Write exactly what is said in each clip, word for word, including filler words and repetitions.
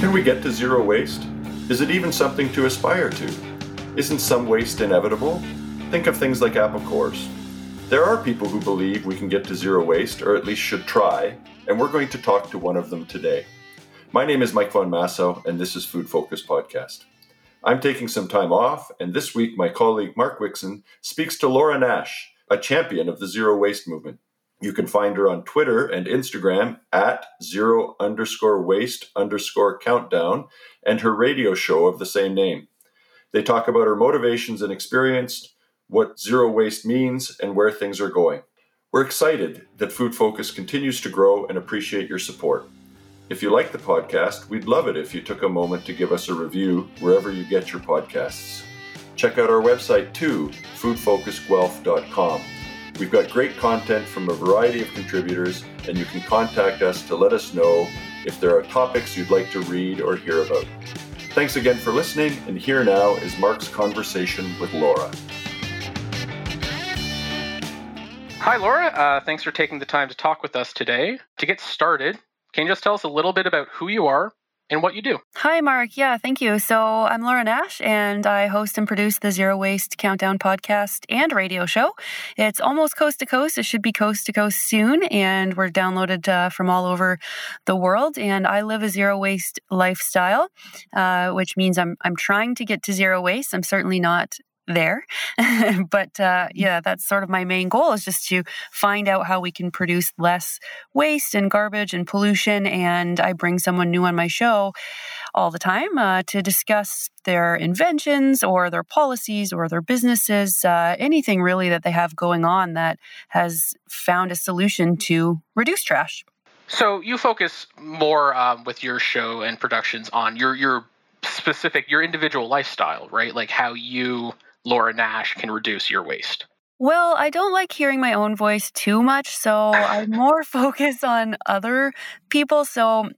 Can we get to zero waste? Is it even something to aspire to? Isn't some waste inevitable? Think of things like apple cores. There are people who believe we can get to zero waste, or at least should try, and we're going to talk to one of them today. My name is Mike von Massow, and this is Food Focus Podcast. I'm taking some time off, and this week my colleague Mark Wixson speaks to Laura Nash, a champion of the zero waste movement. You can find her on Twitter and Instagram at zero underscore waste underscore countdown and her radio show of the same name. They talk about her motivations and experience, what zero waste means, and where things are going. We're excited that Food Focus continues to grow and appreciate your support. If you like the podcast, we'd love it if you took a moment to give us a review wherever you get your podcasts. Check out our website too, food focus guelph dot com. We've got great content from a variety of contributors, and you can contact us to let us know if there are topics you'd like to read or hear about. Thanks again for listening, and here now is Mark's conversation with Laura. Hi, Laura. Uh, thanks for taking the time to talk with us today. To get started, can you just tell us a little bit about who you are and what you do? Hi, Mark. Yeah, thank you. So I'm Laura Nash, and I host and produce the Zero Waste Countdown podcast and radio show. It's almost coast to coast. It should be coast to coast soon, and we're downloaded uh, from all over the world. And I live a zero waste lifestyle, uh, which means I'm I'm trying to get to zero waste. I'm certainly not there. But uh, yeah, that's sort of my main goal, is just to find out how we can produce less waste and garbage and pollution. And I bring someone new on my show all the time uh, to discuss their inventions or their policies or their businesses, uh, anything really that they have going on that has found a solution to reduce trash. So you focus more um, with your show and productions on your your specific, your individual lifestyle, right? Like how you, Laura Nash, can reduce your waste. Well, I don't like hearing my own voice too much, so I more focus on other people. So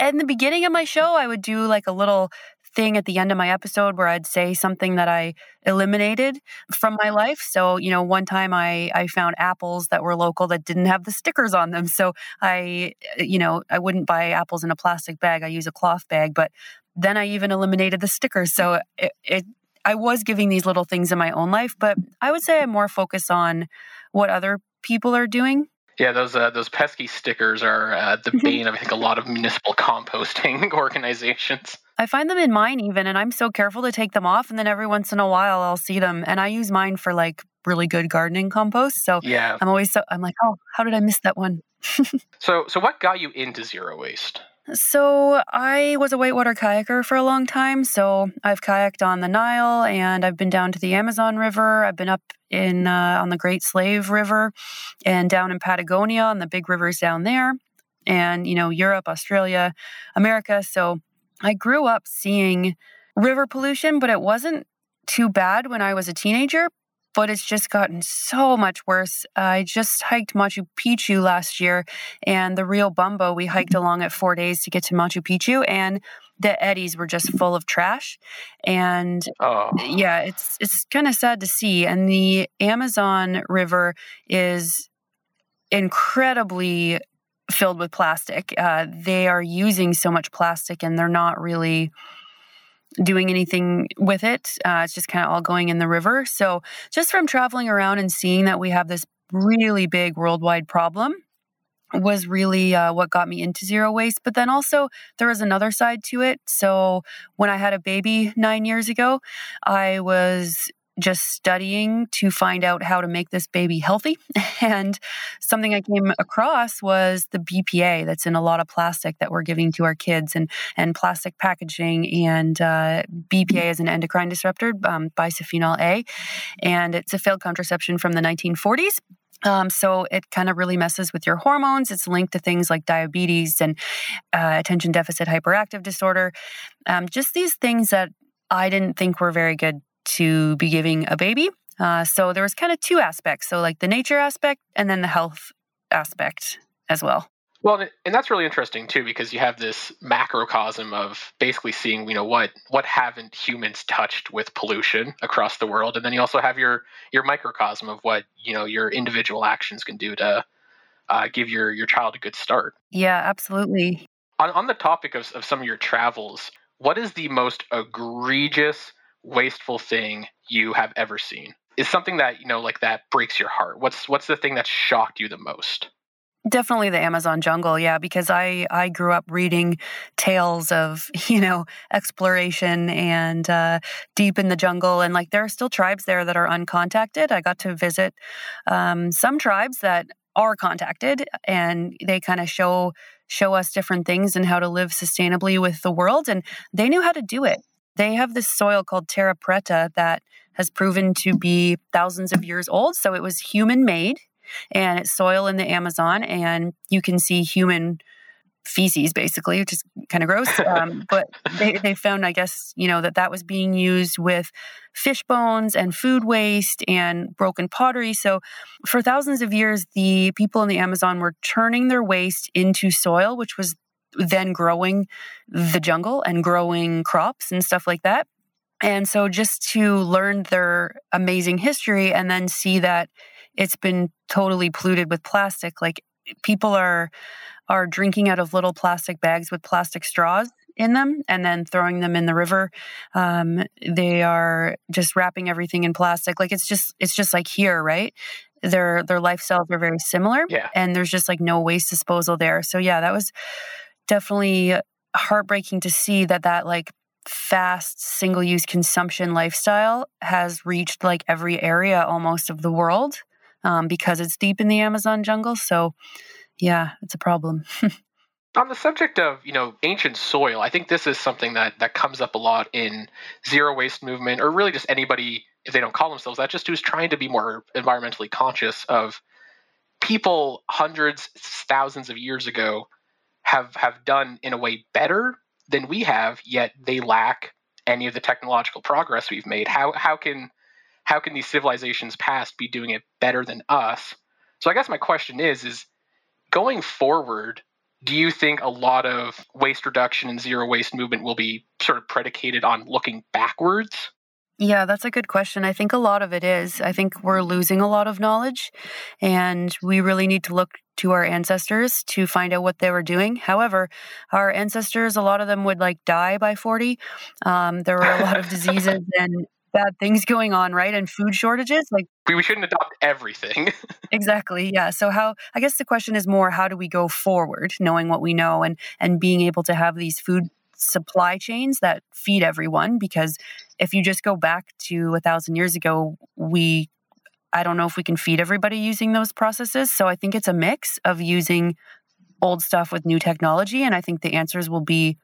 in the beginning of my show, I would do like a little thing at the end of my episode where I'd say something that I eliminated from my life. So, you know, one time I, I found apples that were local that didn't have the stickers on them. So I, you know, I wouldn't buy apples in a plastic bag. I use a cloth bag, but then I even eliminated the stickers. So it, it I was giving these little things in my own life, but I would say I'm more focused on what other people are doing. Yeah, those uh, those pesky stickers are uh, the bane of, I think, a lot of municipal composting organizations. I find them in mine even, and I'm so careful to take them off. And then every once in a while, I'll see them. And I use mine for like really good gardening compost. So yeah. I'm always so, I'm like, oh, how did I miss that one? so So what got you into zero waste? So I was a whitewater kayaker for a long time. So I've kayaked on the Nile, and I've been down to the Amazon River. I've been up in uh, on the Great Slave River and down in Patagonia on the big rivers down there, and, you know, Europe, Australia, America. So I grew up seeing river pollution, but it wasn't too bad when I was a teenager. But it's just gotten so much worse. I just hiked Machu Picchu last year, and the Rio Bumbo, we hiked along at four days to get to Machu Picchu, and the eddies were just full of trash. And oh. yeah, it's it's kind of sad to see. And the Amazon River is incredibly filled with plastic. Uh, they are using so much plastic, and they're not really doing anything with it. Uh, it's just kind of all going in the river. So just from traveling around and seeing that we have this really big worldwide problem was really uh, what got me into zero waste. But then also there was another side to it. So when I had a baby nine years ago, I was just studying to find out how to make this baby healthy. And something I came across was the B P A that's in a lot of plastic that we're giving to our kids, and and plastic packaging. And uh, B P A is an endocrine disruptor, um, bisphenol A, and it's a failed contraception from the nineteen forties. Um, so it kind of really messes with your hormones. It's linked to things like diabetes and uh, attention deficit hyperactive disorder. Um, just these things that I didn't think were very good to be giving a baby. Uh, so there was kind of two aspects. So like the nature aspect and then the health aspect as well. Well, and that's really interesting too, because you have this macrocosm of basically seeing, you know, what what haven't humans touched with pollution across the world. And then you also have your your microcosm of what, you know, your individual actions can do to uh, give your, your child a good start. Yeah, absolutely. On, on the topic of, of some of your travels, what is the most egregious, wasteful thing you have ever seen? Is something that, you know, like that breaks your heart? What's what's the thing that shocked you the most? Definitely the Amazon jungle, yeah, because I, I grew up reading tales of, you know, exploration and uh, deep in the jungle. And like there are still tribes there that are uncontacted. I got to visit um, some tribes that are contacted, and they kind of show show us different things and how to live sustainably with the world. And they knew how to do it. They have this soil called terra preta that has proven to be thousands of years old. So it was human made. And it's soil in the Amazon, and you can see human feces, basically, which is kind of gross. Um, but they, they found, I guess, you know, that that was being used with fish bones and food waste and broken pottery. So for thousands of years, the people in the Amazon were turning their waste into soil, which was then growing the jungle and growing crops and stuff like that. And so just to learn their amazing history and then see that it's been totally polluted with plastic. Like people are are drinking out of little plastic bags with plastic straws in them and then throwing them in the river. Um, they are just wrapping everything in plastic. Like it's just it's just like here, right? Their their lifestyles are very similar. Yeah. And there's just like no waste disposal there. So yeah, that was definitely heartbreaking to see that that like fast single-use consumption lifestyle has reached like every area almost of the world. Um, because it's deep in the Amazon jungle. So yeah, it's a problem. On the subject of, you know, ancient soil, I think this is something that, that comes up a lot in zero waste movement, or really just anybody, if they don't call themselves that, just who's trying to be more environmentally conscious of people hundreds, thousands of years ago have, have done in a way better than we have, yet they lack any of the technological progress we've made. How, how can... How can these civilizations past be doing it better than us? So I guess my question is, is going forward, do you think a lot of waste reduction and zero waste movement will be sort of predicated on looking backwards? Yeah, that's a good question. I think a lot of it is. I think we're losing a lot of knowledge, and we really need to look to our ancestors to find out what they were doing. However, our ancestors, a lot of them would like die by forty. Um, there were a lot of diseases and bad things going on, right? And food shortages. Like we, we shouldn't adopt everything. Exactly. Yeah. So how, I guess the question is more, how do we go forward knowing what we know and, and being able to have these food supply chains that feed everyone? Because if you just go back to a thousand years ago, we, I don't know if we can feed everybody using those processes. So I think it's a mix of using old stuff with new technology. And I think the answers will be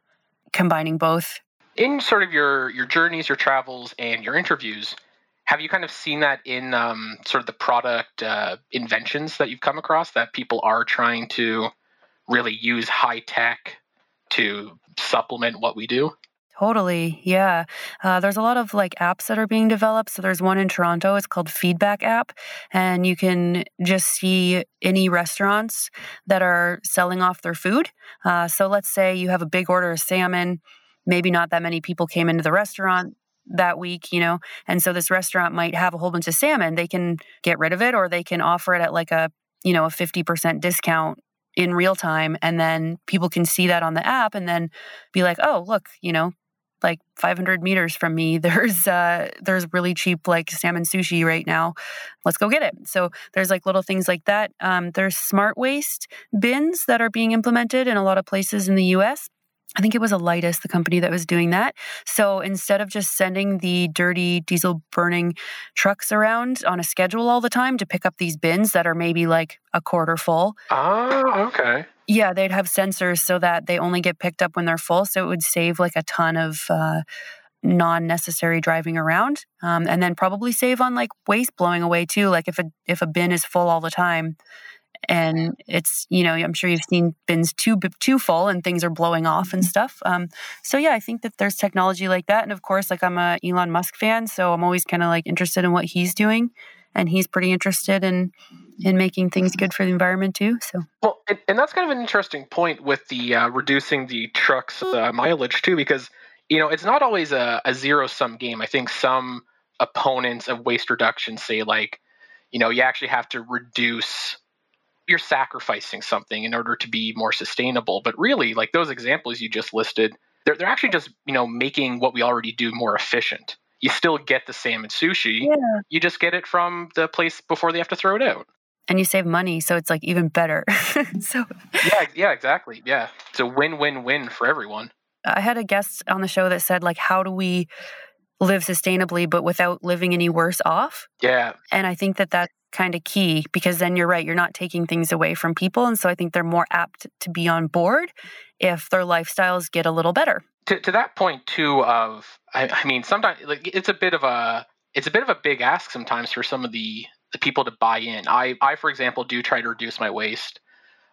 combining both. In sort of your, your journeys, your travels, and your interviews, have you kind of seen that in um, sort of the product uh, inventions that you've come across, that people are trying to really use high tech to supplement what we do? Totally. Yeah. Uh, there's a lot of like apps that are being developed. So there's one in Toronto, it's called Feedback App. And you can just see any restaurants that are selling off their food. Uh, so let's say you have a big order of salmon. Maybe not that many people came into the restaurant that week, you know, and so this restaurant might have a whole bunch of salmon. They can get rid of it, or they can offer it at like a, you know, a fifty percent discount in real time. And then people can see that on the app and then be like, oh, look, you know, like five hundred meters from me, there's uh, there's really cheap like salmon sushi right now. Let's go get it. So there's like little things like that. Um, there's smart waste bins that are being implemented in a lot of places in the U S I think it was Alitas, the company that was doing that. So instead of just sending the dirty diesel burning trucks around on a schedule all the time to pick up these bins that are maybe like a quarter full. Oh, okay. Yeah, they'd have sensors so that they only get picked up when they're full. So it would save like a ton of uh, non-necessary driving around, um, and then probably save on like waste blowing away too. Like if a if a bin is full all the time. And it's, you know, I'm sure you've seen bins too too full and things are blowing off and stuff. Um, so yeah, I think that there's technology like that. And of course, like I'm a Elon Musk fan, so I'm always kind of like interested in what he's doing. And he's pretty interested in in making things good for the environment too. So well, and, and that's kind of an interesting point with the uh, reducing the truck's uh, mileage too, because, you know, it's not always a, a zero-sum game. I think some opponents of waste reduction say like, you know, you actually have to reduce you're sacrificing something in order to be more sustainable. But really, like those examples you just listed, they're they're actually just, you know, making what we already do more efficient. You still get the salmon sushi. Yeah. You just get it from the place before they have to throw it out. And you save money, so it's like even better. So yeah, yeah, exactly. Yeah. It's a win-win-win for everyone. I had a guest on the show that said, like, how do we live sustainably but without living any worse off? Yeah. And I think that that's kind of key, because then you're right, you're not taking things away from people. And so I think they're more apt to be on board if their lifestyles get a little better. To, to that point too, of I, I mean, sometimes like it's a bit of a it's a bit of a big ask sometimes for some of the, the people to buy in. I, I for example do try to reduce my waste,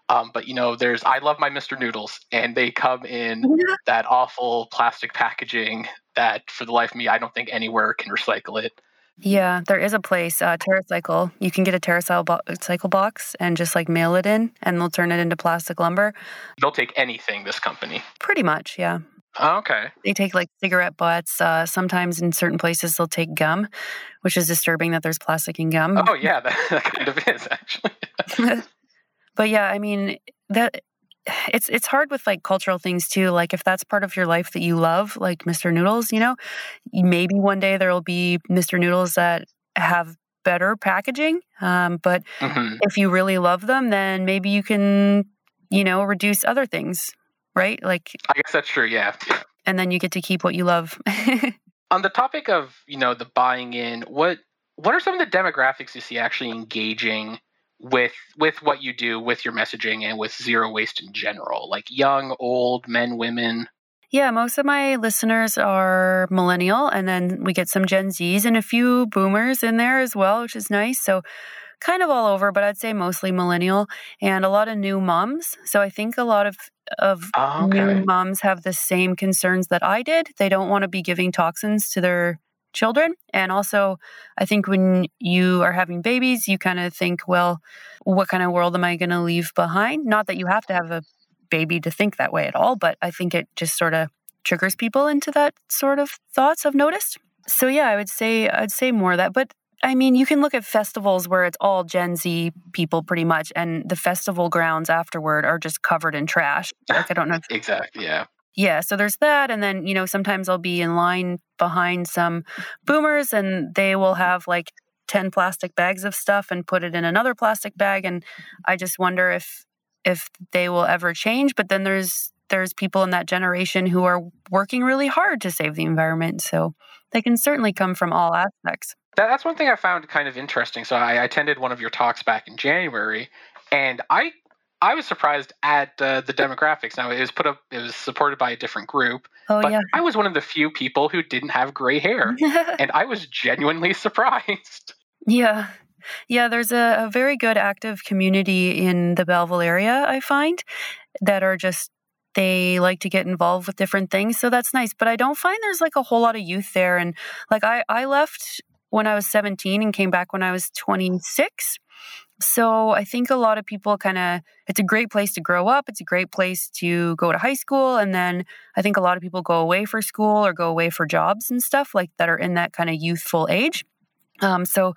um, but you know, there's I love my Mister Noodles, and they come in yeah. that awful plastic packaging that for the life of me I don't think anywhere can recycle it. Yeah, there is a place, uh, TerraCycle. You can get a TerraCycle box and just like mail it in, and they'll turn it into plastic lumber. They'll take anything, this company. Pretty much, yeah. Oh, okay. They take like cigarette butts. Uh, sometimes in certain places, they'll take gum, which is disturbing that there's plastic in gum. Oh, yeah, that, that kind of is actually. But yeah, I mean, that it's it's hard with like cultural things too. Like if that's part of your life that you love, like Mister Noodles, you know, maybe one day there will be Mister Noodles that have better packaging. Um, but mm-hmm. if you really love them, then maybe you can, you know, reduce other things. Right? Like, I guess that's true. Yeah. yeah. And then you get to keep what you love. On the topic of, you know, the buying in, what, what are some of the demographics you see actually engaging with, with what you do, with your messaging and with zero waste in general, like young, old, men, women? Yeah. Most of my listeners are millennial, and then we get some Gen Zs and a few boomers in there as well, which is nice. So kind of all over, but I'd say mostly millennial and a lot of new moms. So I think a lot of of oh, okay. new moms have the same concerns that I did. They don't want to be giving toxins to their children. And also, I think when you are having babies, you kind of think, well, what kind of world am I going to leave behind? Not that you have to have a baby to think that way at all, but I think it just sort of triggers people into that sort of thoughts I've noticed. So yeah, I would say, I'd say more of that. But I mean, you can look at festivals where it's all Gen Z people pretty much, and the festival grounds afterward are just covered in trash. Like, I don't know. If exactly, yeah. Yeah, so there's that. And then, you know, sometimes I'll be in line behind some boomers, and they will have like ten plastic bags of stuff and put it in another plastic bag. And I just wonder if if they will ever change. But then there's there's people in that generation who are working really hard to save the environment. So they can certainly come from all aspects. That's one thing I found kind of interesting. So I attended one of your talks back in January, and I I was surprised at uh, the demographics. Now, it was put up, it was supported by a different group, oh, but yeah. I was one of the few people who didn't have gray hair, and I was genuinely surprised. Yeah. Yeah, there's a, a very good active community in the Belleville area, I find, that are just, they like to get involved with different things, so that's nice. But I don't find there's like a whole lot of youth there, and like I, I left when I was seventeen and came back when I was twenty-six. So I think a lot of people kind of, it's a great place to grow up. It's a great place to go to high school. And then I think a lot of people go away for school or go away for jobs and stuff like that are in that kind of youthful age. Um, so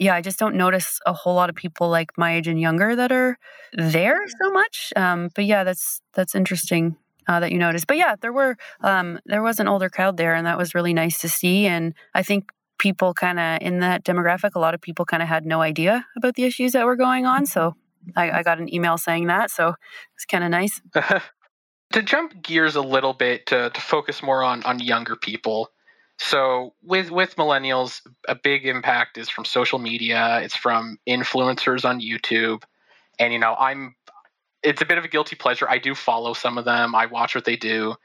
yeah, I just don't notice a whole lot of people like my age and younger that are there so much. Um, but yeah, that's, that's interesting. Uh, that you noticed. But yeah, there were, um, there was an older crowd there, and that was really nice to see. And I think people kind of in that demographic, a lot of people kind of had no idea about the issues that were going on. So I, I got an email saying that. So it's kind of nice. To jump gears a little bit, to, to focus more on, on younger people. So with, with millennials, a big impact is from social media. It's from influencers on YouTube. And, you know, I'm, it's a bit of a guilty pleasure. I do follow some of them. I watch what they do.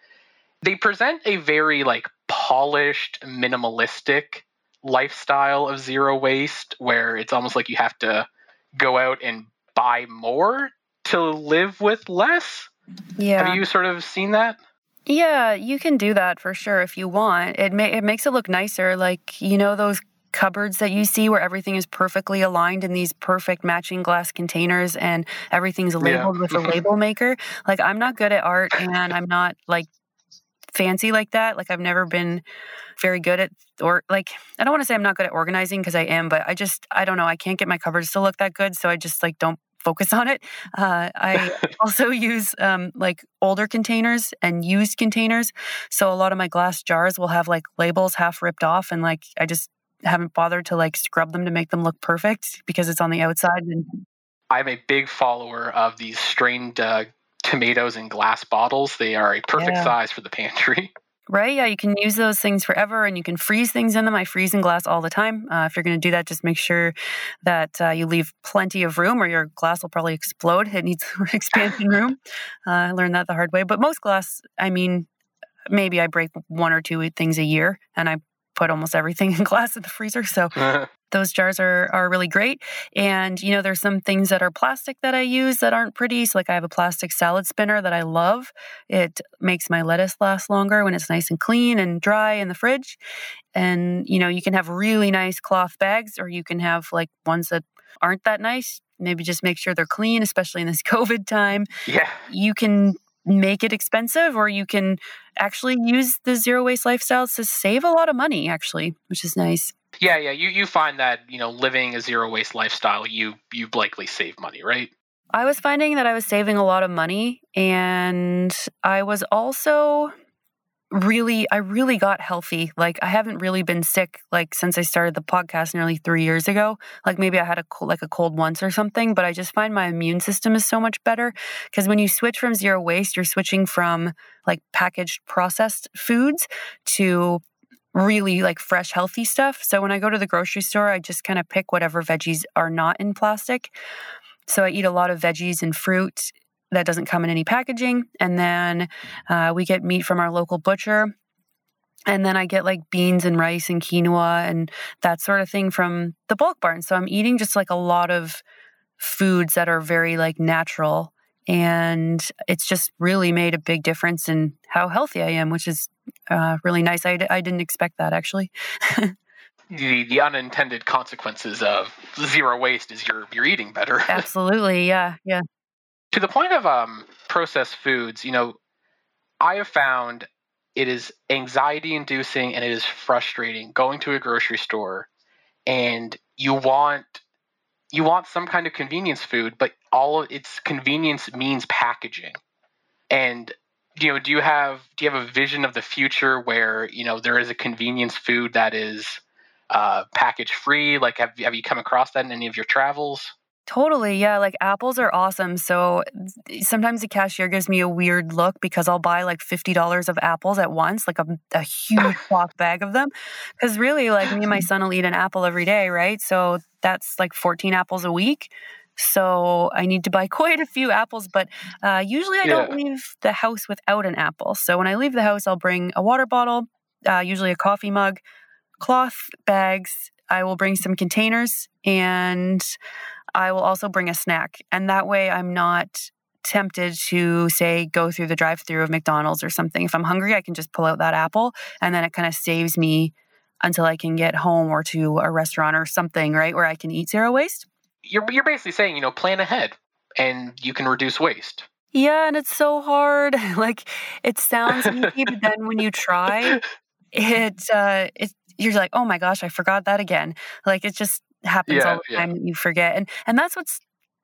They present a very like polished, minimalistic lifestyle of zero waste, where it's almost like you have to go out and buy more to live with less. Yeah. Have you sort of seen that? Yeah, you can do that for sure if you want. It ma- it makes it look nicer. Like, you know, those cupboards that you see where everything is perfectly aligned in these perfect matching glass containers and everything's labeled yeah. with a label maker. Like, I'm not good at art, and I'm not like fancy like that. Like, I've never been very good at, or like, I don't want to say I'm not good at organizing, because I am, but I just, I don't know. I can't get my cupboards to look that good. So I just like don't focus on it. Uh, I also use um, like older containers and used containers. So a lot of my glass jars will have like labels half ripped off, and like I just haven't bothered to like scrub them to make them look perfect because it's on the outside. And I'm a big follower of these strained uh, tomatoes in glass bottles. They are a perfect yeah. size for the pantry. Right? Yeah, you can use those things forever, and you can freeze things in them. I freeze in glass all the time. Uh, if you're going to do that, just make sure that uh, you leave plenty of room, or your glass will probably explode. It needs expansion room. Uh, I learned that the hard way. But most glass, I mean, maybe I break one or two things a year, and I put almost everything in glass in the freezer. So those jars are are really great. And, you know, there's some things that are plastic that I use that aren't pretty. So like I have a plastic salad spinner that I love. It makes my lettuce last longer when it's nice and clean and dry in the fridge. And, you know, you can have really nice cloth bags, or you can have like ones that aren't that nice. Maybe just make sure they're clean, especially in this COVID time. Yeah. You can make it expensive, or you can actually use the zero waste lifestyles to save a lot of money, actually, which is nice. Yeah, yeah. You you find that, you know, living a zero waste lifestyle, you you likely save money, right? I was finding that I was saving a lot of money, and I was also really, I really got healthy. Like I haven't really been sick like since I started the podcast nearly three years ago. Like maybe I had a like a cold once or something, but I just find my immune system is so much better, because when you switch from zero waste, you're switching from like packaged processed foods to really like fresh, healthy stuff. So when I go to the grocery store, I just kind of pick whatever veggies are not in plastic. So I eat a lot of veggies and fruit that doesn't come in any packaging. And then uh, we get meat from our local butcher. And then I get like beans and rice and quinoa and that sort of thing from the Bulk Barn. So I'm eating just like a lot of foods that are very like natural. And it's just really made a big difference in how healthy I am, which is uh, really nice. I, d- I didn't expect that, actually. the, the unintended consequences of zero waste is you're you're eating better. Absolutely, yeah, yeah. To the point of um, processed foods, you know, I have found it is anxiety-inducing and it is frustrating going to a grocery store, and you want you want some kind of convenience food, but all of its convenience means packaging. And, you know, do you have do you have a vision of the future where, you know, there is a convenience food that is uh, package-free? Like, have have you come across that in any of your travels? Totally, yeah. Like apples are awesome. So sometimes the cashier gives me a weird look because I'll buy like fifty dollars of apples at once, like a, a huge cloth bag of them. Because really, like me and my son will eat an apple every day, right? So that's like fourteen apples a week. So I need to buy quite a few apples, but uh, usually I don't yeah. leave the house without an apple. So when I leave the house, I'll bring a water bottle, uh, usually a coffee mug, cloth bags. I will bring some containers, and I will also bring a snack. And that way I'm not tempted to, say, go through the drive-thru of McDonald's or something. If I'm hungry, I can just pull out that apple, and then it kind of saves me until I can get home or to a restaurant or something, right, where I can eat zero waste. You're you're basically saying, you know, plan ahead, and you can reduce waste. Yeah, and it's so hard. Like, it sounds easy, but then when you try, it, uh, it you're like, oh my gosh, I forgot that again. Like, it just happens yeah, all the time yeah. that you forget. And and that's what's,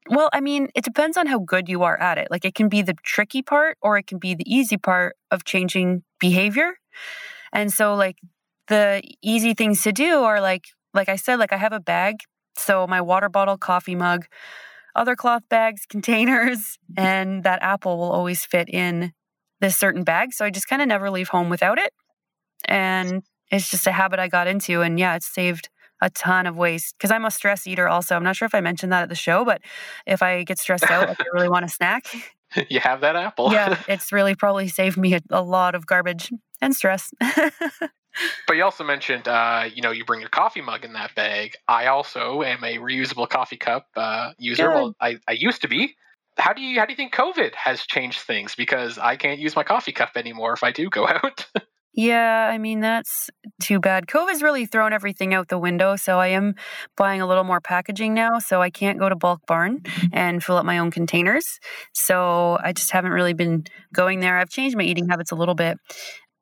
well, I mean, it depends on how good you are at it. Like, it can be the tricky part, or it can be the easy part of changing behavior. And so, like, the easy things to do are, like, like I said, like, I have a bag. So my water bottle, coffee mug, other cloth bags, containers, and that apple will always fit in this certain bag. So I just kind of never leave home without it. And it's just a habit I got into. And yeah, it's saved a ton of waste, because I'm a stress eater also. I'm not sure if I mentioned that at the show, but if I get stressed out, like I really want a snack. You have that apple. Yeah, it's really probably saved me a, a lot of garbage and stress. But you also mentioned, uh, you know, you bring your coffee mug in that bag. I also am a reusable coffee cup uh, user. Good. Well, I, I used to be. How do you how do you think COVID has changed things? Because I can't use my coffee cup anymore if I do go out. Yeah, I mean, that's too bad. COVID's really thrown everything out the window, so I am buying a little more packaging now, so I can't go to Bulk Barn and fill up my own containers. So I just haven't really been going there. I've changed my eating habits a little bit.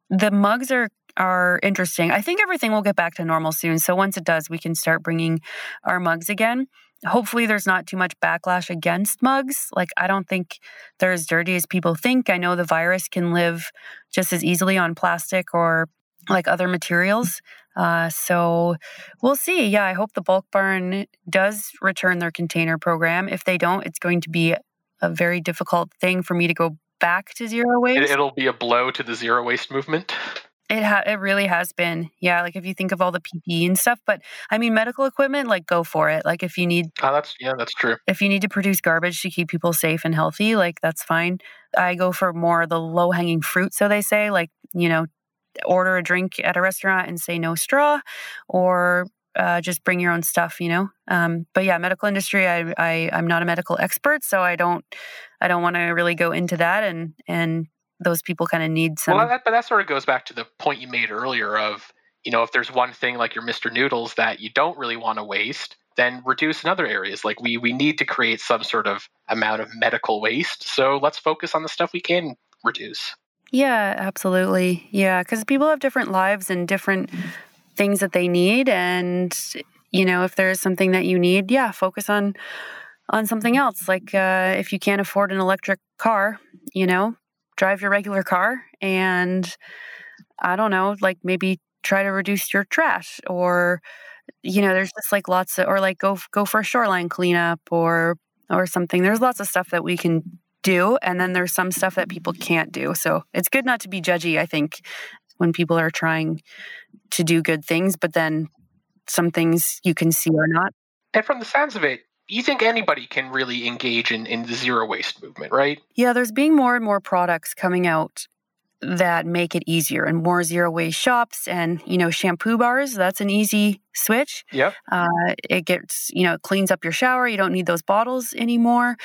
The mugs are are interesting. I think everything will get back to normal soon, so once it does, we can start bringing our mugs again. Hopefully there's not too much backlash against mugs. Like, I don't think they're as dirty as people think. I know the virus can live just as easily on plastic or like other materials. Uh, so we'll see. Yeah, I hope the Bulk Barn does return their container program. If they don't, it's going to be a very difficult thing for me to go back to zero waste. It'll be a blow to the zero waste movement. It ha- it really has been. Yeah, like if you think of all the P P E and stuff, but I mean, medical equipment, like go for it. Like if you need... Oh, that's, yeah, that's true. If you need to produce garbage to keep people safe and healthy, like that's fine. I go for more the low-hanging fruit, so they say, like, you know, order a drink at a restaurant and say no straw, or uh, just bring your own stuff, you know? Um, but yeah, medical industry, I, I, I'm not a medical expert, so I don't, I don't want to really go into that and, and, those people kind of need some... Well, that, but that sort of goes back to the point you made earlier of, you know, if there's one thing like your Mister Noodles that you don't really want to waste, then reduce in other areas. Like we we need to create some sort of amount of medical waste. So let's focus on the stuff we can reduce. Yeah, absolutely. Yeah, because people have different lives and different things that they need. And, you know, if there's something that you need, yeah, focus on, on something else. Like uh, if you can't afford an electric car, you know, drive your regular car and, I don't know, like maybe try to reduce your trash or, you know, there's just like lots of, or like go go for a shoreline cleanup or or something. There's lots of stuff that we can do, and then there's some stuff that people can't do. So it's good not to be judgy, I think, when people are trying to do good things, but then some things you can see are not. And from the sounds of it, you think anybody can really engage in, in the zero waste movement, right? Yeah, there's being more and more products coming out that make it easier and more zero waste shops and, you know, shampoo bars. That's an easy switch. Yeah. Uh, it gets, you know, it cleans up your shower. You don't need those bottles anymore.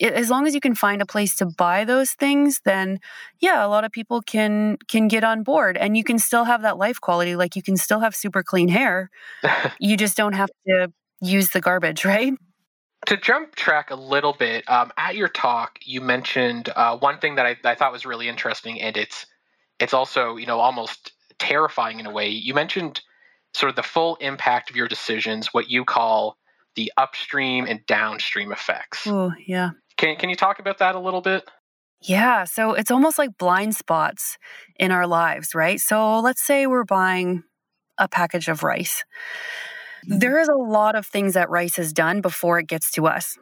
It, as long as you can find a place to buy those things, then yeah, a lot of people can, can get on board and you can still have that life quality. Like you can still have super clean hair. You just don't have to use the garbage, right? To jump track a little bit, um, at your talk, you mentioned uh, one thing that I, I thought was really interesting, and it's it's also, you know, almost terrifying in a way. You mentioned sort of the full impact of your decisions, what you call the upstream and downstream effects. Oh, yeah. Can can you talk about that a little bit? Yeah. So it's almost like blind spots in our lives, right? So let's say we're buying a package of rice. There is a lot of things that rice has done before it gets to us.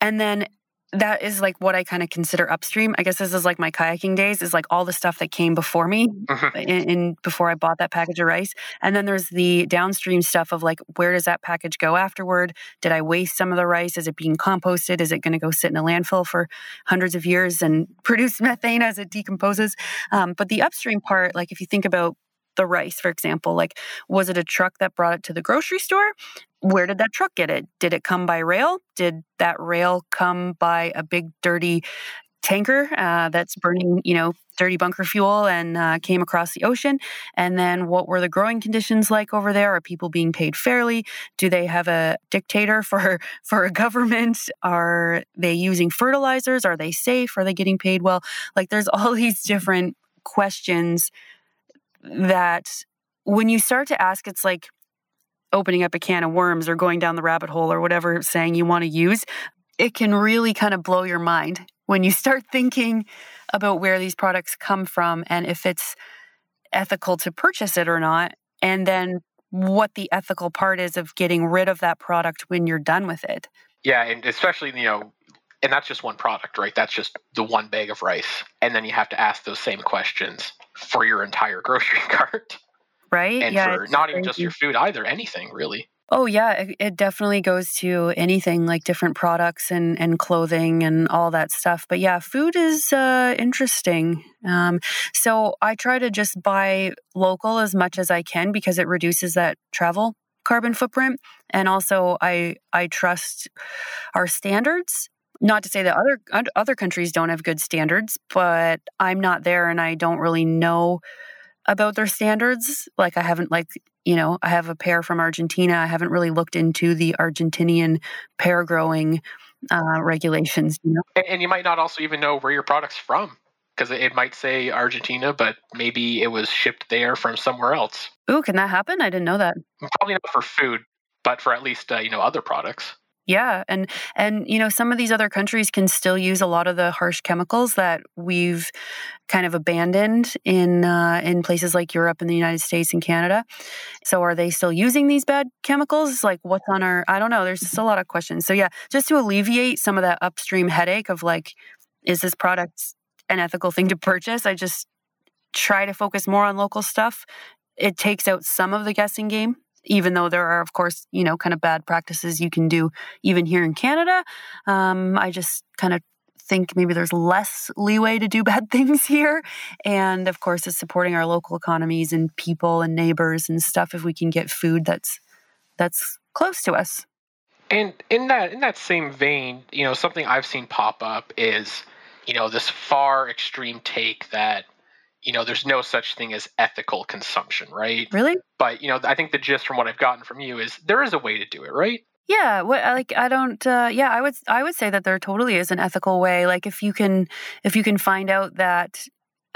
And then that is like what I kind of consider upstream. I guess this is like my kayaking days, is like all the stuff that came before me mm-hmm. in, in before I bought that package of rice. And then there's the downstream stuff of like, where does that package go afterward? Did I waste some of the rice? Is it being composted? Is it going to go sit in a landfill for hundreds of years and produce methane as it decomposes? Um, but the upstream part, like if you think about the rice, for example, like, was it a truck that brought it to the grocery store? Where did that truck get it? Did it come by rail? Did that rail come by a big dirty tanker uh, that's burning, you know, dirty bunker fuel and uh, came across the ocean? And then what were the growing conditions like over there? Are people being paid fairly? Do they have a dictator for, for a government? Are they using fertilizers? Are they safe? Are they getting paid well? Like, there's all these different questions that when you start to ask, it's like opening up a can of worms or going down the rabbit hole or whatever saying you want to use. It can really kind of blow your mind when you start thinking about where these products come from and if it's ethical to purchase it or not, and then what the ethical part is of getting rid of that product when you're done with it. Yeah, and especially, you know, and that's just one product, right? That's just the one bag of rice. And then you have to ask those same questions for your entire grocery cart. Right. And yeah, for not even just your food either, anything really. Oh yeah, it, it definitely goes to anything, like different products and, and clothing and all that stuff. But yeah, food is uh, interesting. Um, so I try to just buy local as much as I can because it reduces that travel carbon footprint. And also I I trust our standards. Not to say that other other countries don't have good standards, but I'm not there and I don't really know about their standards. Like I haven't like, you know, I have a pear from Argentina. I haven't really looked into the Argentinian pear growing uh, regulations. You know? And, and you might not also even know where your product's from because it, it might say Argentina, but maybe it was shipped there from somewhere else. Ooh, can that happen? I didn't know that. Probably not for food, but for at least, uh, you know, other products. Yeah. And, and, you know, some of these other countries can still use a lot of the harsh chemicals that we've kind of abandoned in, uh, in places like Europe and the United States and Canada. So are they still using these bad chemicals? Like what's on our, I don't know. There's just a lot of questions. So yeah, just to alleviate some of that upstream headache of like, is this product an ethical thing to purchase? I just try to focus more on local stuff. It takes out some of the guessing game. Even though there are, of course, you know, kind of bad practices you can do even here in Canada. Um, I just kind of think maybe there's less leeway to do bad things here. And of course, it's supporting our local economies and people and neighbors and stuff if we can get food that's that's close to us. And in that in that same vein, you know, something I've seen pop up is, you know, this far extreme take that, you know, there's no such thing as ethical consumption, right? Really? But, you know, I think the gist from what I've gotten from you is there is a way to do it, right? Yeah. What, like, I don't, uh, yeah, I would, I would say that there totally is an ethical way. Like if you can, if you can find out that,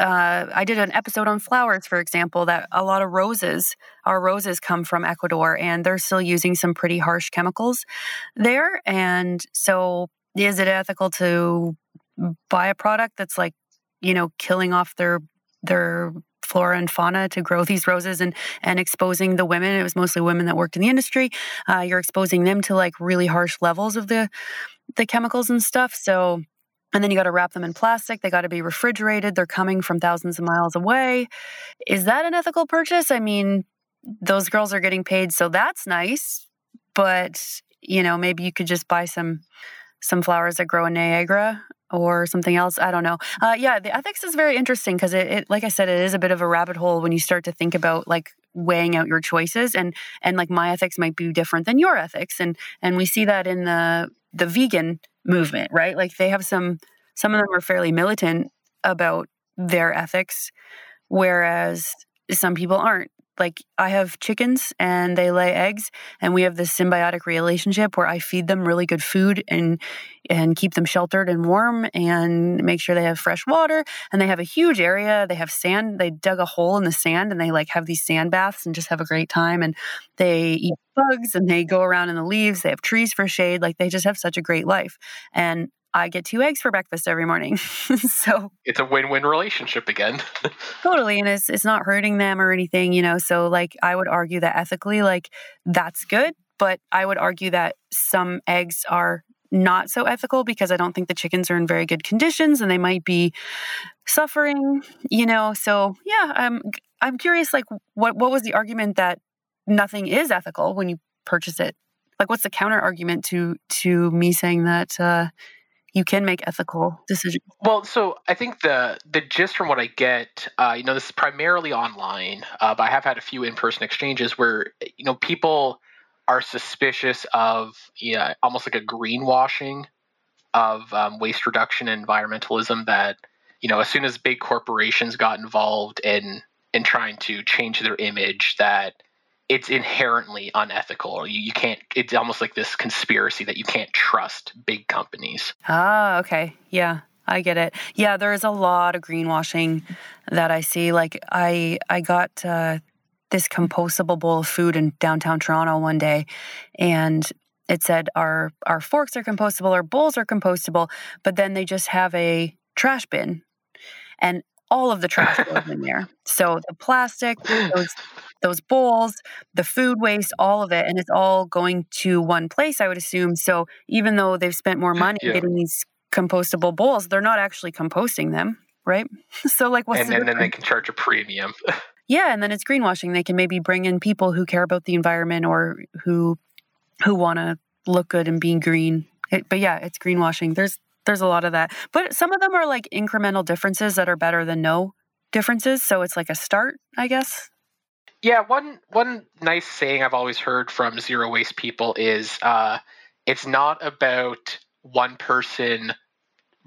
uh, I did an episode on flowers, for example, that a lot of roses, our roses come from Ecuador and they're still using some pretty harsh chemicals there. And so is it ethical to buy a product that's like, you know, killing off their their flora and fauna to grow these roses and, and exposing the women? It was mostly women that worked in the industry. Uh, you're exposing them to like really harsh levels of the, the chemicals and stuff. So, and then you got to wrap them in plastic. They got to be refrigerated. They're coming from thousands of miles away. Is that an ethical purchase? I mean, those girls are getting paid, so that's nice. But, you know, maybe you could just buy some, some flowers that grow in Niagara or something else. I don't know. Uh, yeah, the ethics is very interesting because it, it, like I said, it is a bit of a rabbit hole when you start to think about like weighing out your choices and, and like my ethics might be different than your ethics. And, and we see that in the, the vegan movement, right? Like they have some, some of them are fairly militant about their ethics, whereas some people aren't. Like I have chickens and they lay eggs and we have this symbiotic relationship where I feed them really good food and and keep them sheltered and warm and make sure they have fresh water. And they have a huge area. They have sand. They dug a hole in the sand and they like have these sand baths and just have a great time. And they eat bugs and they go around in the leaves. They have trees for shade. Like they just have such a great life. And I get two eggs for breakfast every morning. So it's a win-win relationship again. Totally. And it's, it's not hurting them or anything, you know? So like, I would argue that ethically, like that's good, but I would argue that some eggs are not so ethical because I don't think the chickens are in very good conditions and they might be suffering, you know? So yeah, I'm, I'm curious, like what, what was the argument that nothing is ethical when you purchase it? Like what's the counter argument to, to me saying that, uh, you can make ethical decisions? Well, so I think the the gist from what I get, uh, you know, this is primarily online, uh, but I have had a few in-person exchanges where, you know, people are suspicious of, you know, almost like a greenwashing of um, waste reduction and environmentalism that, you know, as soon as big corporations got involved in, in trying to change their image that it's inherently unethical or you, you can't, it's almost like this conspiracy that you can't trust big companies. Ah, okay. Yeah, I get it. Yeah, there is a lot of greenwashing that I see. Like I, I got uh, this compostable bowl of food in downtown Toronto one day and it said our, our forks are compostable, our bowls are compostable, but then they just have a trash bin and all of the trash goes in there. So the plastic, those, those bowls, the food waste, all of it. And it's all going to one place, I would assume. So even though they've spent more money yeah. getting these compostable bowls, they're not actually composting them, right? So like what's and, the and then they can charge a premium. Yeah. And then it's greenwashing. They can maybe bring in people who care about the environment or who who want to look good and be green. It, but yeah, it's greenwashing. There's There's a lot of that. But some of them are like incremental differences that are better than no differences. So it's like a start, I guess. Yeah. One one nice saying I've always heard from zero waste people is uh, it's not about one person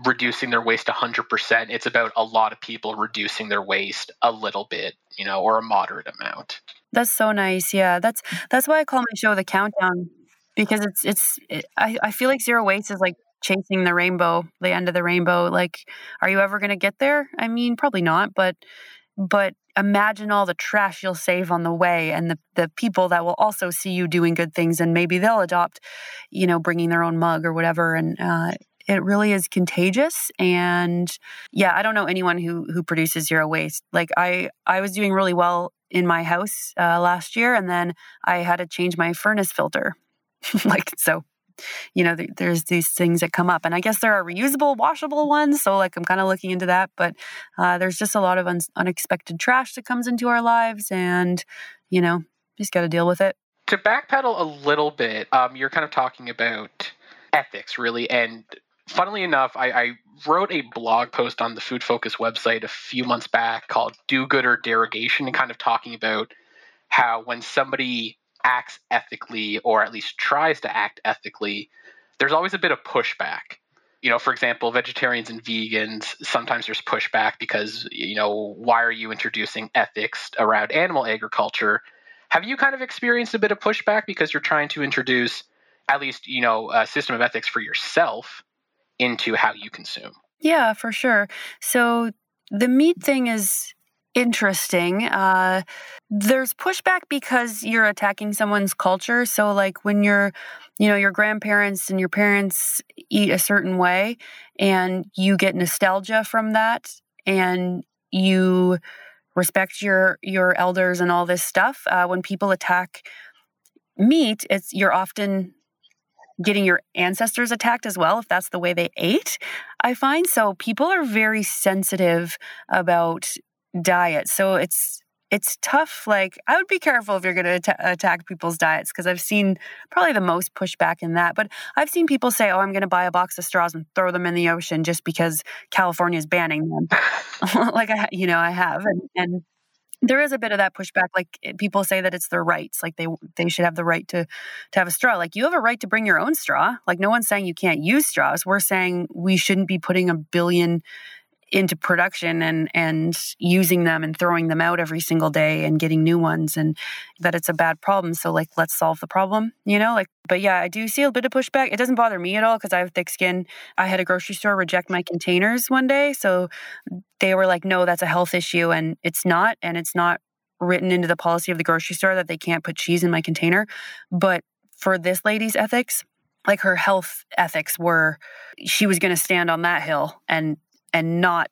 reducing their waste one hundred percent. It's about a lot of people reducing their waste a little bit, you know, or a moderate amount. That's so nice. Yeah. That's that's why I call my show The Countdown, because it's, it's it, I, I feel like zero waste is like chasing the rainbow, the end of the rainbow. Like, are you ever going to get there? I mean, probably not, but But imagine all the trash you'll save on the way, and the, the people that will also see you doing good things, and maybe they'll adopt, you know, bringing their own mug or whatever. And uh, it really is contagious. And yeah, I don't know anyone who who produces zero waste. Like I, I was doing really well in my house uh, last year, and then I had to change my furnace filter. Like so. You know, th- there's these things that come up, and I guess there are reusable, washable ones. So like, I'm kind of looking into that, but uh, there's just a lot of un- unexpected trash that comes into our lives, and, you know, just got to deal with it. To backpedal a little bit, um, you're kind of talking about ethics really. And funnily enough, I, I wrote a blog post on the Food Focus website a few months back called Do Good or Derogation, and kind of talking about how when somebody acts ethically, or at least tries to act ethically, there's always a bit of pushback. You know, for example, vegetarians and vegans, sometimes there's pushback because, you know, why are you introducing ethics around animal agriculture? Have you kind of experienced a bit of pushback because you're trying to introduce at least, you know, a system of ethics for yourself into how you consume? Yeah, for sure. So the meat thing is interesting. Uh, there's pushback because you're attacking someone's culture. So like when you're, you know, your grandparents and your parents eat a certain way, and you get nostalgia from that, and you respect your, your elders and all this stuff. Uh, when people attack meat, it's, you're often getting your ancestors attacked as well, if that's the way they ate, I find. So people are very sensitive about diet. So it's it's tough. Like, I would be careful if you're going to att- attack people's diets, because I've seen probably the most pushback in that. But I've seen people say, oh, I'm going to buy a box of straws and throw them in the ocean just because California is banning them. Like, I, you know, I have. And, and there is a bit of that pushback. Like, people say that it's their rights. Like, they they should have the right to, to have a straw. Like, you have a right to bring your own straw. Like, no one's saying you can't use straws. We're saying we shouldn't be putting a billion into production and, and using them and throwing them out every single day and getting new ones, and that it's a bad problem. So like, let's solve the problem, you know, like, but yeah, I do see a bit of pushback. It doesn't bother me at all, because I have thick skin. I had a grocery store reject my containers one day. So they were like, no, that's a health issue. And it's not, and it's not written into the policy of the grocery store that they can't put cheese in my container. But for this lady's ethics, like her health ethics were, she was going to stand on that hill and and not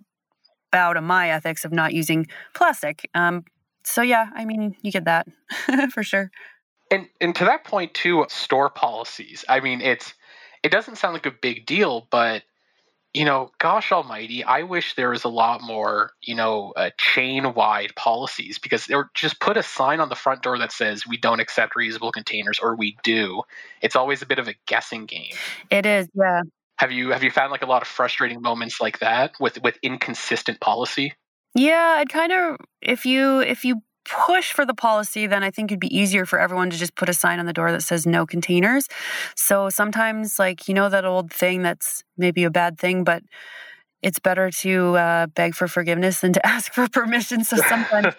bow to my ethics of not using plastic. Um, so yeah, I mean, you get that for sure. And and to that point too, store policies. I mean, it's it doesn't sound like a big deal, but you know, gosh almighty, I wish there was a lot more, you know, uh, chain-wide policies, because or just put a sign on the front door that says we don't accept reusable containers, or we do. It's always a bit of a guessing game. It is, yeah. Have you have you found like a lot of frustrating moments like that with, with inconsistent policy? Yeah, I'd kind of if you if you push for the policy, then I think it'd be easier for everyone to just put a sign on the door that says no containers. So sometimes, like, you know, that old thing that's maybe a bad thing, but it's better to uh, beg for forgiveness than to ask for permission. So sometimes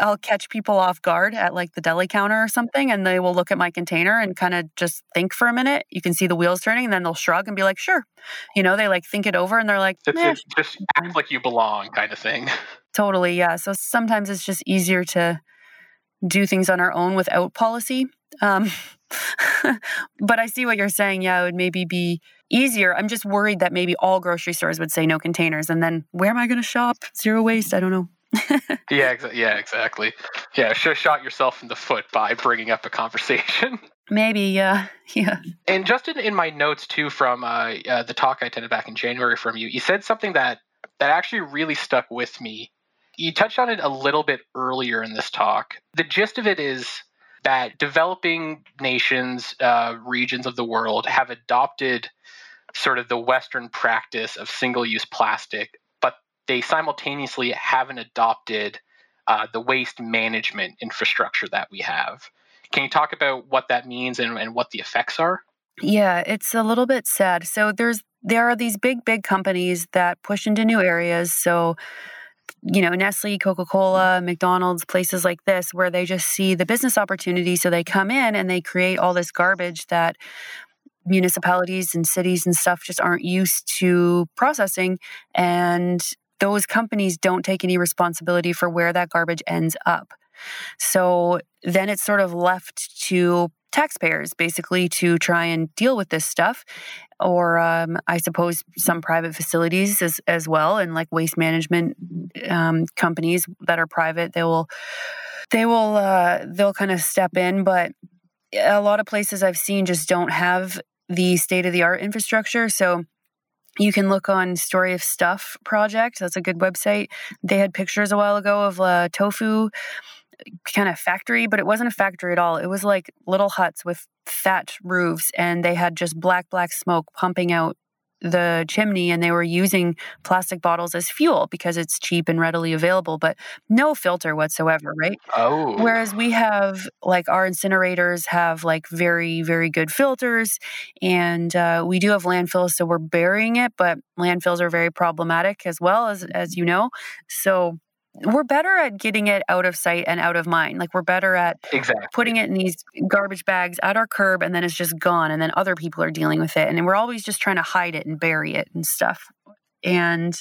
I'll catch people off guard at like the deli counter or something, and they will look at my container and kind of just think for a minute. You can see the wheels turning, and then they'll shrug and be like, sure. You know, they like think it over, and they're like, it's, eh, it's just act like you belong kind of thing. Totally. Yeah. So sometimes it's just easier to do things on our own without policy. Um, but I see what you're saying. Yeah, it would maybe be easier. I'm just worried that maybe all grocery stores would say no containers, and then where am I going to shop? Zero waste. I don't know. yeah, exa- yeah, exactly. Yeah, sure. Shot yourself in the foot by bringing up a conversation. Maybe, yeah, yeah. And just in, in my notes too, from uh, uh, the talk I attended back in January from you, you said something that that actually really stuck with me. You touched on it a little bit earlier in this talk. The gist of it is that developing nations, uh, regions of the world have adopted sort of the Western practice of single-use plastic, but they simultaneously haven't adopted uh, the waste management infrastructure that we have. Can you talk about what that means and, and what the effects are? Yeah, it's a little bit sad. So there's there are these big, big companies that push into new areas. So you know, Nestle, Coca-Cola, McDonald's, places like this, where they just see the business opportunity. So they come in and they create all this garbage that municipalities and cities and stuff just aren't used to processing. And those companies don't take any responsibility for where that garbage ends up. So then it's sort of left to taxpayers, basically, to try and deal with this stuff, or um, I suppose some private facilities as, as well, and like waste management um, companies that are private, they will, they will, uh, they'll kind of step in. But a lot of places I've seen just don't have the state-of-the-art infrastructure, so. You can look on Story of Stuff Project. That's a good website. They had pictures a while ago of a tofu kind of factory, but it wasn't a factory at all. It was like little huts with thatch roofs, and they had just black, black smoke pumping out the chimney, and they were using plastic bottles as fuel because it's cheap and readily available, but no filter whatsoever, right? Oh. Whereas we have, like, our incinerators have, like, very, very good filters, and uh, we do have landfills, so we're burying it, but landfills are very problematic as well, as, as you know. So we're better at getting it out of sight and out of mind. Like, we're better at exactly. putting it in these garbage bags at our curb, and then it's just gone, and then other people are dealing with it. And we're always just trying to hide it and bury it and stuff. And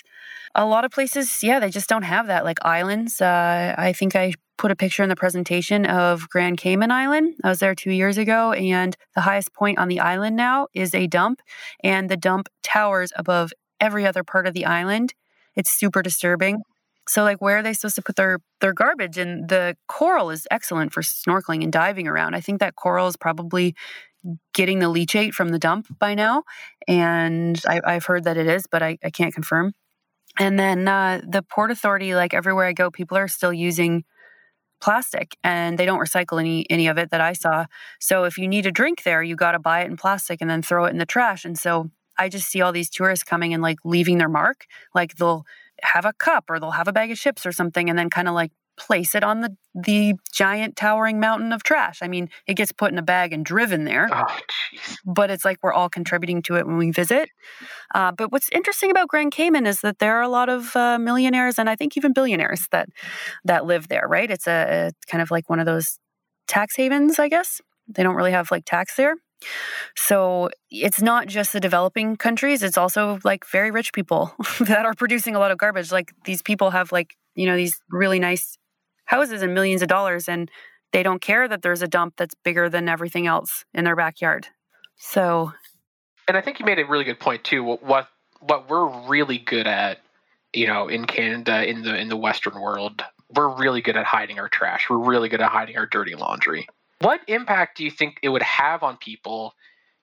a lot of places, yeah, they just don't have that. Like islands, uh, I think I put a picture in the presentation of Grand Cayman Island. I was there two years ago, and the highest point on the island now is a dump, and the dump towers above every other part of the island. It's super disturbing. So, like, where are they supposed to put their, their garbage? And the coral is excellent for snorkeling and diving around. I think that coral is probably getting the leachate from the dump by now. And I, I've heard that it is, but I, I can't confirm. And then uh, the Port Authority, like, everywhere I go, people are still using plastic, and they don't recycle any any of it that I saw. So if you need a drink there, you got to buy it in plastic and then throw it in the trash. And so I just see all these tourists coming and, like, leaving their mark. Like, they'll have a cup, or they'll have a bag of chips or something, and then kind of like place it on the the giant towering mountain of trash. I mean, it gets put in a bag and driven there. Oh, but it's like we're all contributing to it when we visit. Uh, but what's interesting about Grand Cayman is that there are a lot of uh, millionaires, and I think even billionaires that that live there, right? It's a, a kind of like one of those tax havens, I guess. They don't really have like tax there. So it's not just the developing countries, it's also like very rich people that are producing a lot of garbage. Like, these people have, like, you know, these really nice houses and millions of dollars, and they don't care that there's a dump that's bigger than everything else in their backyard. So. And I think you made a really good point too. What, what we're really good at, you know, in Canada, in the, in the Western world, we're really good at hiding our trash. We're really good at hiding our dirty laundry. What impact do you think it would have on people?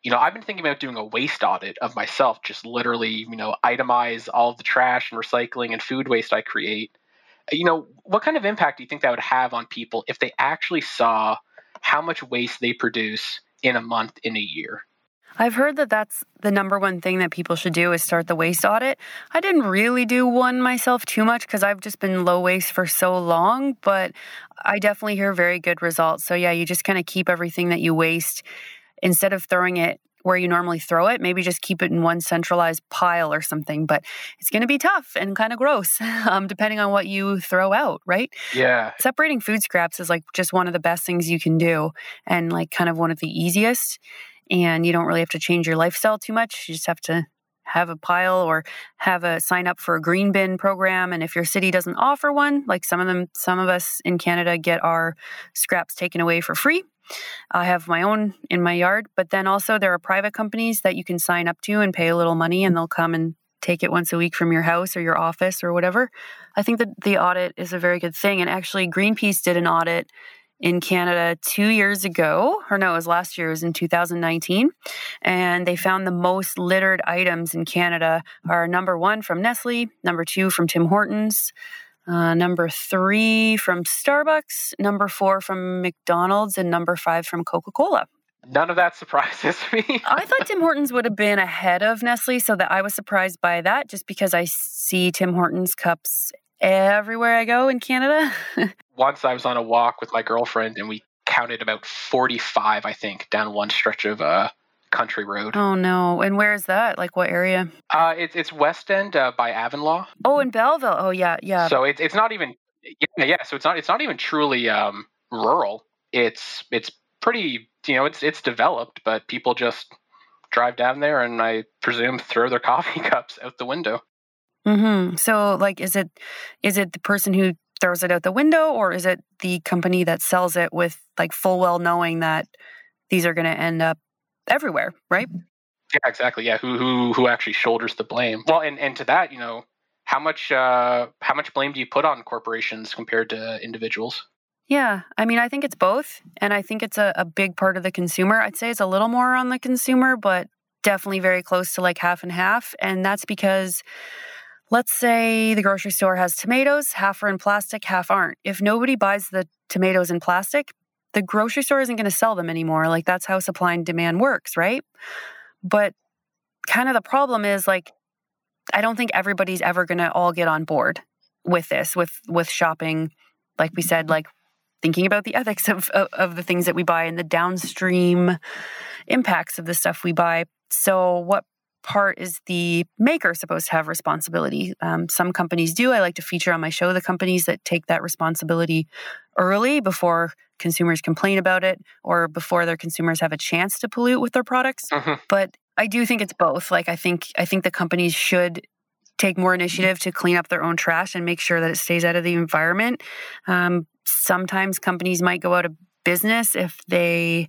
You know, I've been thinking about doing a waste audit of myself, just literally, you know, itemize all the trash and recycling and food waste I create. You know, what kind of impact do you think that would have on people if they actually saw how much waste they produce in a month, in a year? I've heard that that's the number one thing that people should do is start the waste audit. I didn't really do one myself too much because I've just been low waste for so long, but I definitely hear very good results. So yeah, you just kind of keep everything that you waste. Instead of throwing it where you normally throw it, maybe just keep it in one centralized pile or something. But it's going to be tough and kind of gross, um, depending on what you throw out, right? Yeah. Separating food scraps is like just one of the best things you can do, and like kind of one of the easiest. And you don't really have to change your lifestyle too much. You just have to have a pile or have a sign up for a green bin program. And if your city doesn't offer one, like some of them, some of us in Canada get our scraps taken away for free. I have my own in my yard, but then also there are private companies that you can sign up to and pay a little money, and they'll come and take it once a week from your house or your office or whatever. I think that the audit is a very good thing. And actually, Greenpeace did an audit in Canada two years ago, or no, it was last year, it was in two thousand nineteen, and they found the most littered items in Canada are number one from Nestle, number two from Tim Hortons, uh, number three from Starbucks, number four from McDonald's, and number five from Coca-Cola. None of that surprises me. I thought Tim Hortons would have been ahead of Nestle, so that I was surprised by that, just because I see Tim Hortons cups everywhere I go in Canada. Once I was on a walk with my girlfriend, and we counted about forty-five, I think, down one stretch of uh, country road. Oh, no. And where is that? Like, what area? Uh, it, it's West End uh, by Avonlaw. Oh, in Belleville. Oh, yeah, yeah. So it, it's not even, yeah, yeah, so it's not it's not even truly um, rural. It's it's pretty, you know, it's it's developed, but people just drive down there and I presume throw their coffee cups out the window. Mm-hmm. So, like, is it is it the person who throws it out the window, or is it the company that sells it with, like, full well knowing that these are going to end up everywhere, right? Yeah, exactly. Yeah, who who who actually shoulders the blame? Well, and, and to that, you know, how much uh, how much blame do you put on corporations compared to individuals? Yeah, I mean, I think it's both, and I think it's a, a big part of the consumer. I'd say it's a little more on the consumer, but definitely very close to like half and half, and that's because, let's say the grocery store has tomatoes, half are in plastic, half aren't. If nobody buys the tomatoes in plastic, the grocery store isn't going to sell them anymore. Like, that's how supply and demand works, right? But kind of the problem is, like, I don't think everybody's ever going to all get on board with this, with with shopping, like we said, like thinking about the ethics of, of, of the things that we buy and the downstream impacts of the stuff we buy. So what part is the maker supposed to have responsibility? Um, some companies do. I like to feature on my show the companies that take that responsibility early before consumers complain about it or before their consumers have a chance to pollute with their products. Mm-hmm. But I do think it's both. Like, I think I think the companies should take more initiative to clean up their own trash and make sure that it stays out of the environment. Um, sometimes companies might go out of business if they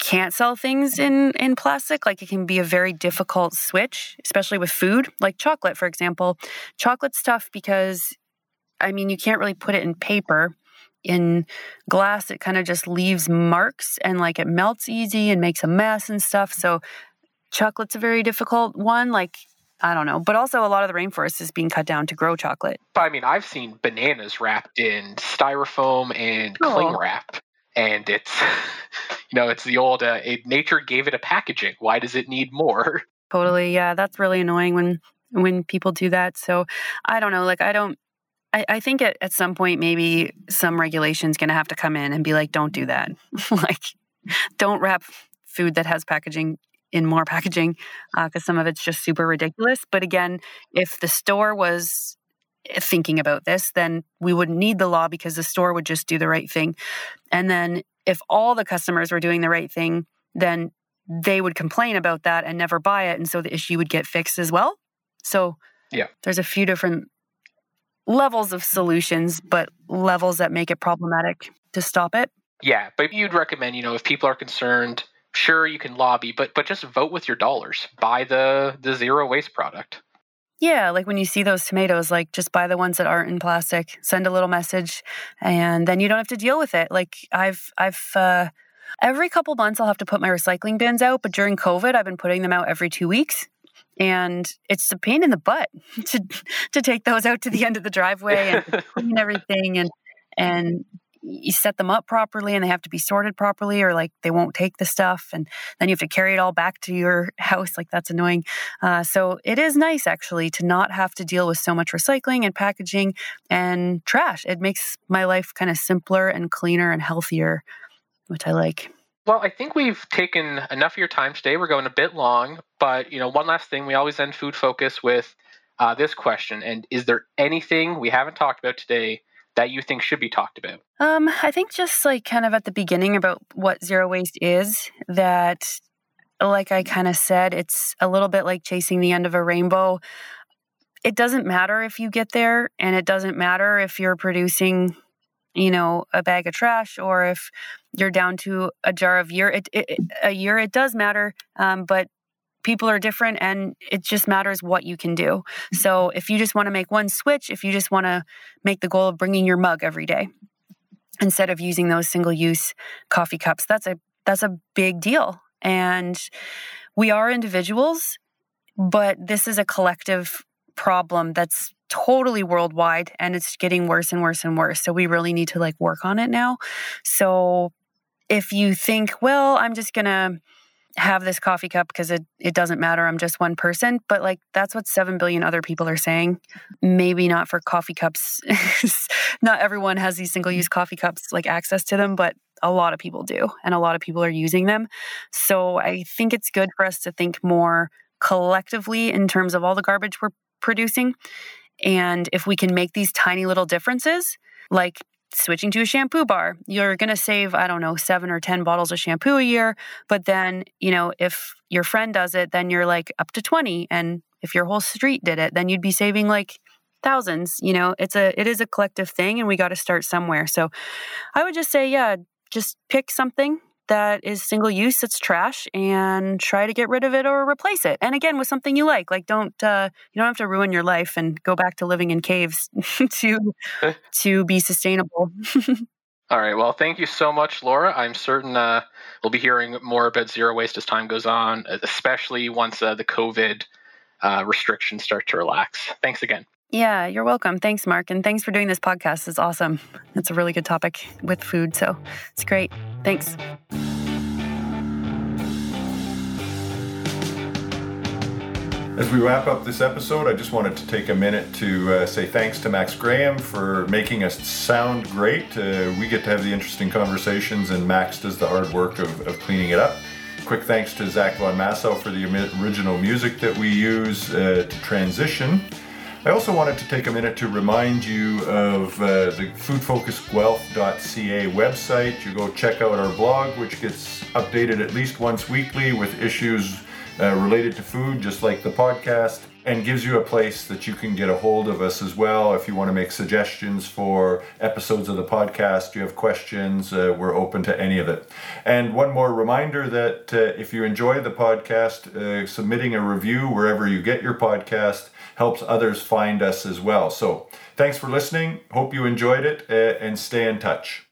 can't sell things in, in plastic. Like, it can be a very difficult switch, especially with food, like chocolate, for example. Chocolate's tough because, I mean, you can't really put it in paper. In glass, it kind of just leaves marks and like it melts easy and makes a mess and stuff. So chocolate's a very difficult one. Like, I don't know. But also a lot of the rainforest is being cut down to grow chocolate. I mean, I've seen bananas wrapped in styrofoam and cool. cling wrap. And it's, you know, it's the old, uh, it, nature gave it a packaging. Why does it need more? Totally. Yeah. That's really annoying when, when people do that. So I don't know, like, I don't, I, I think at, at some point, maybe some regulation's going to have to come in and be like, don't do that. Like, don't wrap food that has packaging in more packaging, because uh, some of it's just super ridiculous. But again, if the store was thinking about this, then we wouldn't need the law because the store would just do the right thing. And then if all the customers were doing the right thing, then they would complain about that and never buy it. And so the issue would get fixed as well. So yeah, there's a few different levels of solutions, but levels that make it problematic to stop it. Yeah. But you'd recommend, you know, if people are concerned, sure, you can lobby, but but just vote with your dollars. Buy the the zero waste product. Yeah, like when you see those tomatoes, like just buy the ones that aren't in plastic, send a little message, and then you don't have to deal with it. Like I've, I've uh, every couple months I'll have to put my recycling bins out, but during COVID I've been putting them out every two weeks. And it's a pain in the butt to to take those out to the end of the driveway and clean everything and and you set them up properly and they have to be sorted properly or like they won't take the stuff and then you have to carry it all back to your house. Like that's annoying. Uh, so it is nice actually to not have to deal with so much recycling and packaging and trash. It makes my life kind of simpler and cleaner and healthier, which I like. Well, I think we've taken enough of your time today. We're going a bit long, but you know, one last thing, we always end Food Focus with uh, this question. And is there anything we haven't talked about today that you think should be talked about? Um, I think just like kind of at the beginning about what zero waste is, that like I kind of said, it's a little bit like chasing the end of a rainbow. It doesn't matter if you get there and it doesn't matter if you're producing, you know, a bag of trash or if you're down to a jar of year, it, it, a year, it does matter. Um, but people are different and it just matters what you can do. So if you just want to make one switch, if you just want to make the goal of bringing your mug every day instead of using those single-use coffee cups, that's a that's a big deal. And we are individuals, but this is a collective problem that's totally worldwide and it's getting worse and worse and worse. So we really need to like work on it now. So if you think, well, I'm just going to have this coffee cup because it, it doesn't matter. I'm just one person. But like, that's what seven billion other people are saying. Maybe not for coffee cups. Not everyone has these single-use coffee cups, like access to them, but a lot of people do. And a lot of people are using them. So I think it's good for us to think more collectively in terms of all the garbage we're producing. And if we can make these tiny little differences, like switching to a shampoo bar, you're going to save, I don't know, seven or ten bottles of shampoo a year. But then, you know, if your friend does it, then you're like up to twenty and If your whole street did it, then you'd be saving like thousands. You know, it's a, it is a collective thing, and we got to start somewhere. So I would just say, yeah, just pick something that is single use, it's trash, and try to get rid of it or replace it. And again, with something you like, like don't, uh, you don't have to ruin your life and go back to living in caves to, to be sustainable. All right. Well, thank you so much, Laura. I'm certain uh, we'll be hearing more about zero waste as time goes on, especially once uh, the COVID uh, restrictions start to relax. Thanks again. Yeah, you're welcome. Thanks, Mark. And thanks for doing this podcast. It's awesome. It's a really good topic with food, so it's great. Thanks. As we wrap up this episode, I just wanted to take a minute to uh, say thanks to Max Graham for making us sound great. Uh, we get to have the interesting conversations, and Max does the hard work of, of cleaning it up. Quick thanks to Zach von Masso for the original music that we use uh, to transition. I also wanted to take a minute to remind you of uh, the food focus guelph dot c a website. You go check out our blog, which gets updated at least once weekly with issues Uh, related to food, just like the podcast, and gives you a place that you can get a hold of us as well. If you want to make suggestions for episodes of the podcast, you have questions, uh, we're open to any of it. And one more reminder that uh, if you enjoy the podcast, uh, submitting a review wherever you get your podcast helps others find us as well. So thanks for listening. Hope you enjoyed it, uh, and stay in touch.